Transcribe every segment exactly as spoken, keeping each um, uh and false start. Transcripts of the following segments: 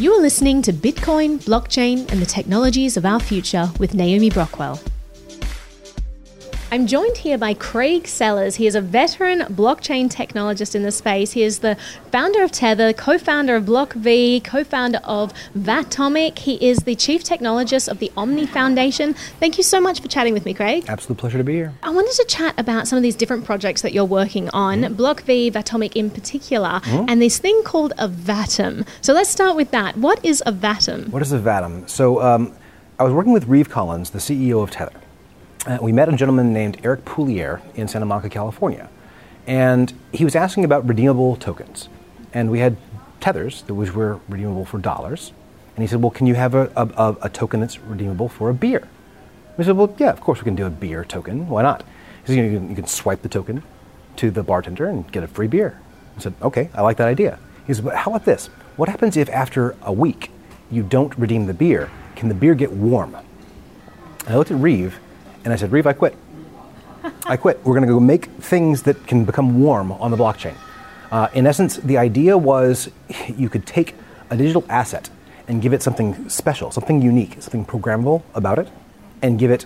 You are listening to Bitcoin, Blockchain, and the Technologies of Our Future with Naomi Brockwell. I'm joined here by Craig Sellers. He is a veteran blockchain technologist in the space. He is the founder of Tether, co-founder of Block V, co-founder of Vatomic. He is the chief technologist of the Omni Foundation. Thank you so much for chatting with me, Craig. Absolute pleasure to be here. I wanted to chat about some of these different projects that you're working on, mm. Block V, Vatomic in particular, mm. and this thing called a Vatom. So let's start with that. What is a Vatom? What is a Vatom? So um, I was working with Reeve Collins, the C E O of Tether. Uh, we met a gentleman named Eric Poulier in Santa Monica, California, and he was asking about redeemable tokens. And we had tethers, which were redeemable for dollars. And he said, well, can you have a, a, a token that's redeemable for a beer? We said, well, yeah, of course we can do a beer token. Why not? He said, you can, you can swipe the token to the bartender and get a free beer. I said, okay, I like that idea. He said, but how about this? What happens if after a week you don't redeem the beer? Can the beer get warm? And I looked at Reeve, and I said, Reeve, I quit. I quit. We're going to go make things that can become warm on the blockchain. Uh, in essence, the idea was you could take a digital asset and give it something special, something unique, something programmable about it, and give it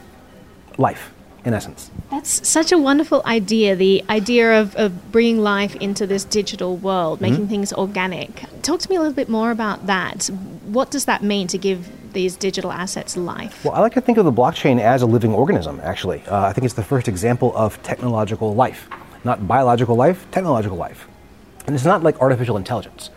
life, in essence. That's such a wonderful idea, the idea of, of bringing life into this digital world, making mm-hmm. things organic. Talk to me a little bit more about that. What does that mean to give these digital assets life? Well, I like to think of the blockchain as a living organism, actually. Uh, I think it's the first example of technological life. Not biological life, technological life. And it's not like artificial intelligence.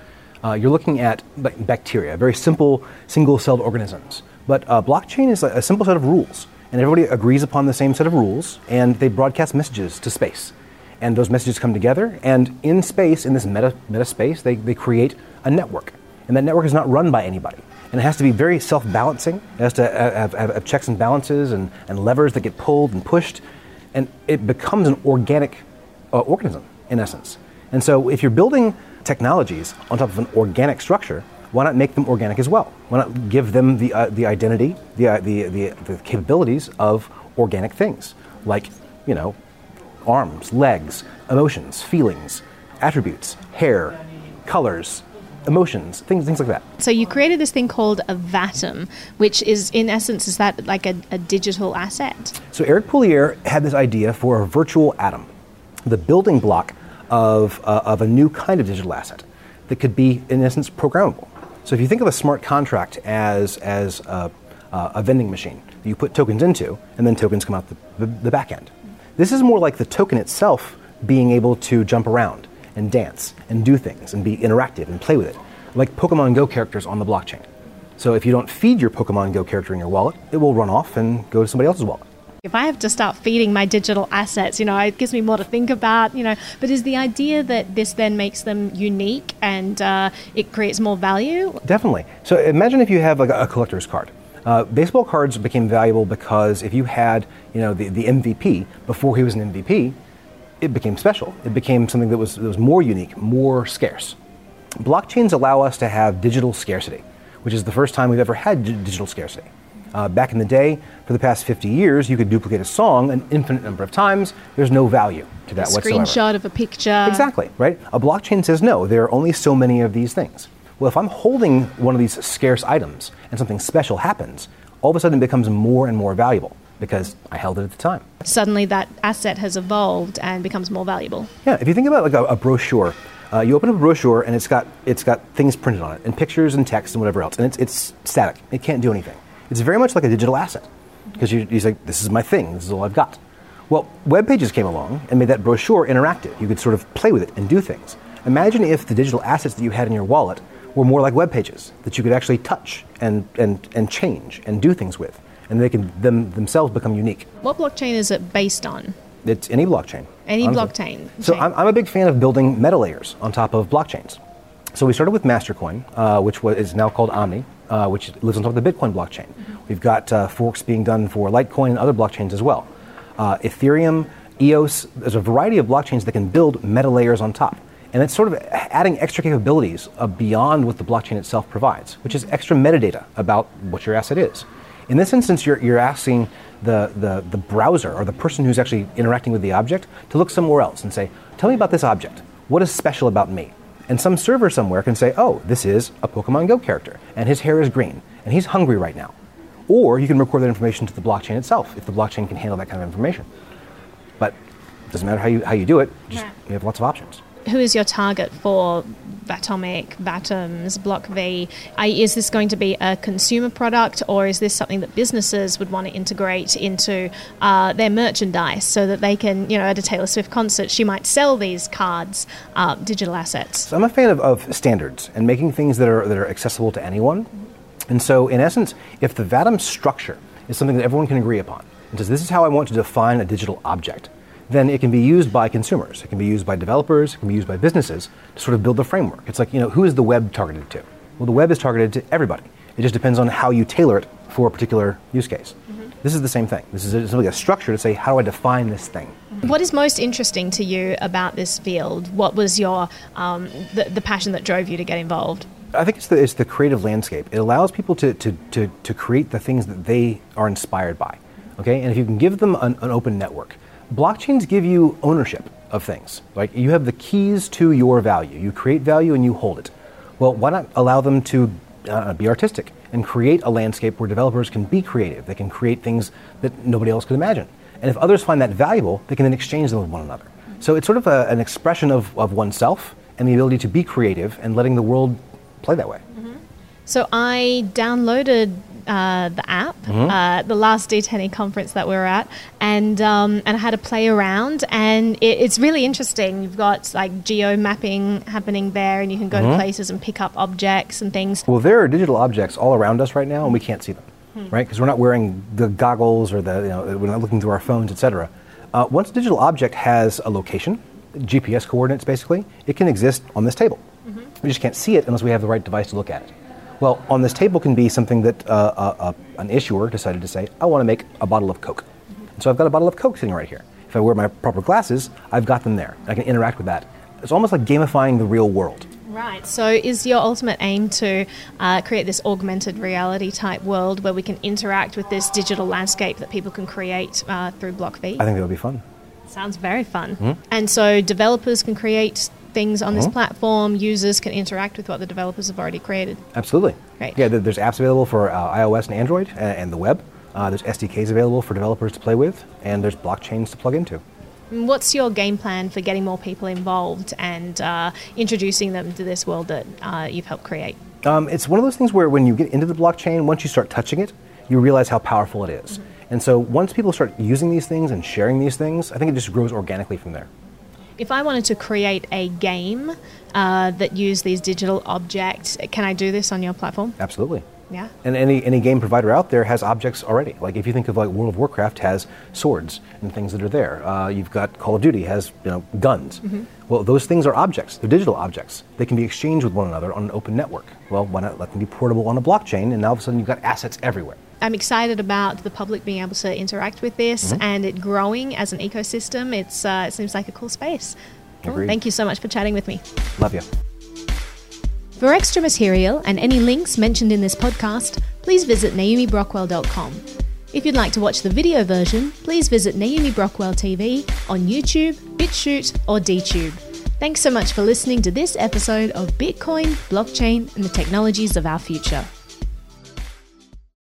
Uh, you're looking at like, bacteria, very simple single-celled organisms. But uh, blockchain is a simple set of rules. And everybody agrees upon the same set of rules, and they broadcast messages to space. And those messages come together, and in space, in this meta, meta space, they, they create a network. And that network is not run by anybody. And it has to be very self-balancing. It has to have, have, have checks and balances and, and levers that get pulled and pushed. And it becomes an organic uh, organism, in essence. And so if you're building technologies on top of an organic structure, why not make them organic as well? Why not give them the uh, the identity, the, uh, the the the capabilities of organic things, like, you know, arms, legs, emotions, feelings, attributes, hair, colors, emotions, things things like that. So you created this thing called a Vatom, which is, in essence, is that like a, a digital asset? So Eric Poulier had this idea for a virtual atom, the building block of uh, of a new kind of digital asset that could be, in essence, programmable. So if you think of a smart contract as as a, uh, a vending machine that you put tokens into, and then tokens come out the, the back end. This is more like the token itself being able to jump around and dance and do things and be interactive and play with it, like Pokemon Go characters on the blockchain. So if you don't feed your Pokemon Go character in your wallet, it will run off and go to somebody else's wallet. If I have to start feeding my digital assets, you know, it gives me more to think about, you know, but is the idea that this then makes them unique and uh, it creates more value? Definitely. So imagine if you have like a collector's card. Uh, baseball cards became valuable because if you had, you know, the, the M V P before he was an M V P, it became special. It became something that was, that was more unique, more scarce. Blockchains allow us to have digital scarcity, which is the first time we've ever had d- digital scarcity. Uh, back in the day, for the past fifty years, you could duplicate a song an infinite number of times. There's no value to that a whatsoever. A screenshot of a picture. Exactly, right? A blockchain says, no, there are only so many of these things. Well, if I'm holding one of these scarce items and something special happens, all of a sudden it becomes more and more valuable, because I held it at the time. Suddenly that asset has evolved and becomes more valuable. Yeah, if you think about like a, a brochure, uh, you open up a brochure and it's got it's got things printed on it, and pictures and text and whatever else, and it's it's static, it can't do anything. It's very much like a digital asset, because you, you say, this is my thing, this is all I've got. Well, web pages came along and made that brochure interactive. You could sort of play with it and do things. Imagine if the digital assets that you had in your wallet were more like web pages, that you could actually touch and, and, and change and do things with, and they can them, themselves become unique. What blockchain is it based on? It's any blockchain. Any honestly. blockchain. So I'm, I'm a big fan of building meta layers on top of blockchains. So we started with Mastercoin, uh, which was, is now called Omni, uh, which lives on top of the Bitcoin blockchain. Mm-hmm. We've got uh, forks being done for Litecoin and other blockchains as well. Uh, Ethereum, E O S, there's a variety of blockchains that can build meta layers on top. And it's sort of adding extra capabilities uh, beyond what the blockchain itself provides, which is extra metadata about what your asset is. In this instance, you're, you're asking the, the, the browser or the person who's actually interacting with the object to look somewhere else and say, tell me about this object. What is special about me? And some server somewhere can say, oh, this is a Pokemon Go character, and his hair is green, and he's hungry right now. Or you can record that information to the blockchain itself, if the blockchain can handle that kind of information. But it doesn't matter how you, how you do it, just, yeah. you have lots of options. Who is your target for Vatomic, Vatoms, Block V? I, is this going to be a consumer product, or is this something that businesses would want to integrate into uh, their merchandise so that they can, you know, at a Taylor Swift concert, she might sell these cards, uh, digital assets? So I'm a fan of, of standards and making things that are, that are accessible to anyone. And so, in essence, if the Vatom structure is something that everyone can agree upon, and says, this is how I want to define a digital object, then it can be used by consumers, it can be used by developers, it can be used by businesses to sort of build the framework. It's like, you know, who is the web targeted to? Well, the web is targeted to everybody. It just depends on how you tailor it for a particular use case. Mm-hmm. This is the same thing. This is simply a structure to say, how do I define this thing? Mm-hmm. What is most interesting to you about this field? What was your, um, the, the passion that drove you to get involved? I think it's the, it's the creative landscape. It allows people to, to, to, to create the things that they are inspired by, okay? And if you can give them an, an open network, blockchains give you ownership of things. Like, you have the keys to your value. You create value and you hold it. Well, why not allow them to uh, be artistic and create a landscape where developers can be creative? They can create things that nobody else could imagine. And if others find that valuable, they can then exchange them with one another. So it's sort of a, an expression of, of oneself and the ability to be creative and letting the world play that way. Mm-hmm. So I downloaded uh, the app mm-hmm. uh, the last D ten E conference that we were at, and um, and I had a play around, and it, it's really interesting. You've got like geo mapping happening there, and you can go mm-hmm. to places and pick up objects and things. Well, there are digital objects all around us right now, and we can't see them, mm-hmm. right? Because we're not wearing the goggles or the you know we're not looking through our phones, et cetera. Uh, once a digital object has a location, G P S coordinates basically, it can exist on this table. We just can't see it unless we have the right device to look at it. Well, on this table can be something that uh, uh, an issuer decided to say, I want to make a bottle of Coke. Mm-hmm. And so I've got a bottle of Coke sitting right here. If I wear my proper glasses, I've got them there. I can interact with that. It's almost like gamifying the real world. Right. So is your ultimate aim to uh, create this augmented reality type world where we can interact with this digital landscape that people can create uh, through Block V? I think that would be fun. Sounds very fun. Mm-hmm. And so developers can create things on mm-hmm. this platform, users can interact with what the developers have already created. Absolutely. Right. Yeah, there's apps available for uh, iOS and Android and, and the web. Uh, there's S D Ks available for developers to play with, and there's blockchains to plug into. What's your game plan for getting more people involved and uh, introducing them to this world that uh, you've helped create? Um, it's one of those things where when you get into the blockchain, once you start touching it, you realize how powerful it is. Mm-hmm. And so once people start using these things and sharing these things, I think it just grows organically from there. If I wanted to create a game uh, that used these digital objects, can I do this on your platform? Absolutely. Yeah. And any any game provider out there has objects already. Like if you think of like World of Warcraft has swords and things that are there. Uh, you've got Call of Duty has you know guns. Mm-hmm. Well, those things are objects. They're digital objects. They can be exchanged with one another on an open network. Well, why not let them be portable on a blockchain? And now all of a sudden you've got assets everywhere. I'm excited about the public being able to interact with this mm-hmm. and it growing as an ecosystem. It's uh, it seems like a cool space. Agreed. Cool. Thank you so much for chatting with me. Love you. For extra material and any links mentioned in this podcast, please visit naomi brockwell dot com. If you'd like to watch the video version, please visit Naomi Brockwell T V on YouTube, BitChute or DTube. Thanks so much for listening to this episode of Bitcoin, Blockchain and the Technologies of Our Future.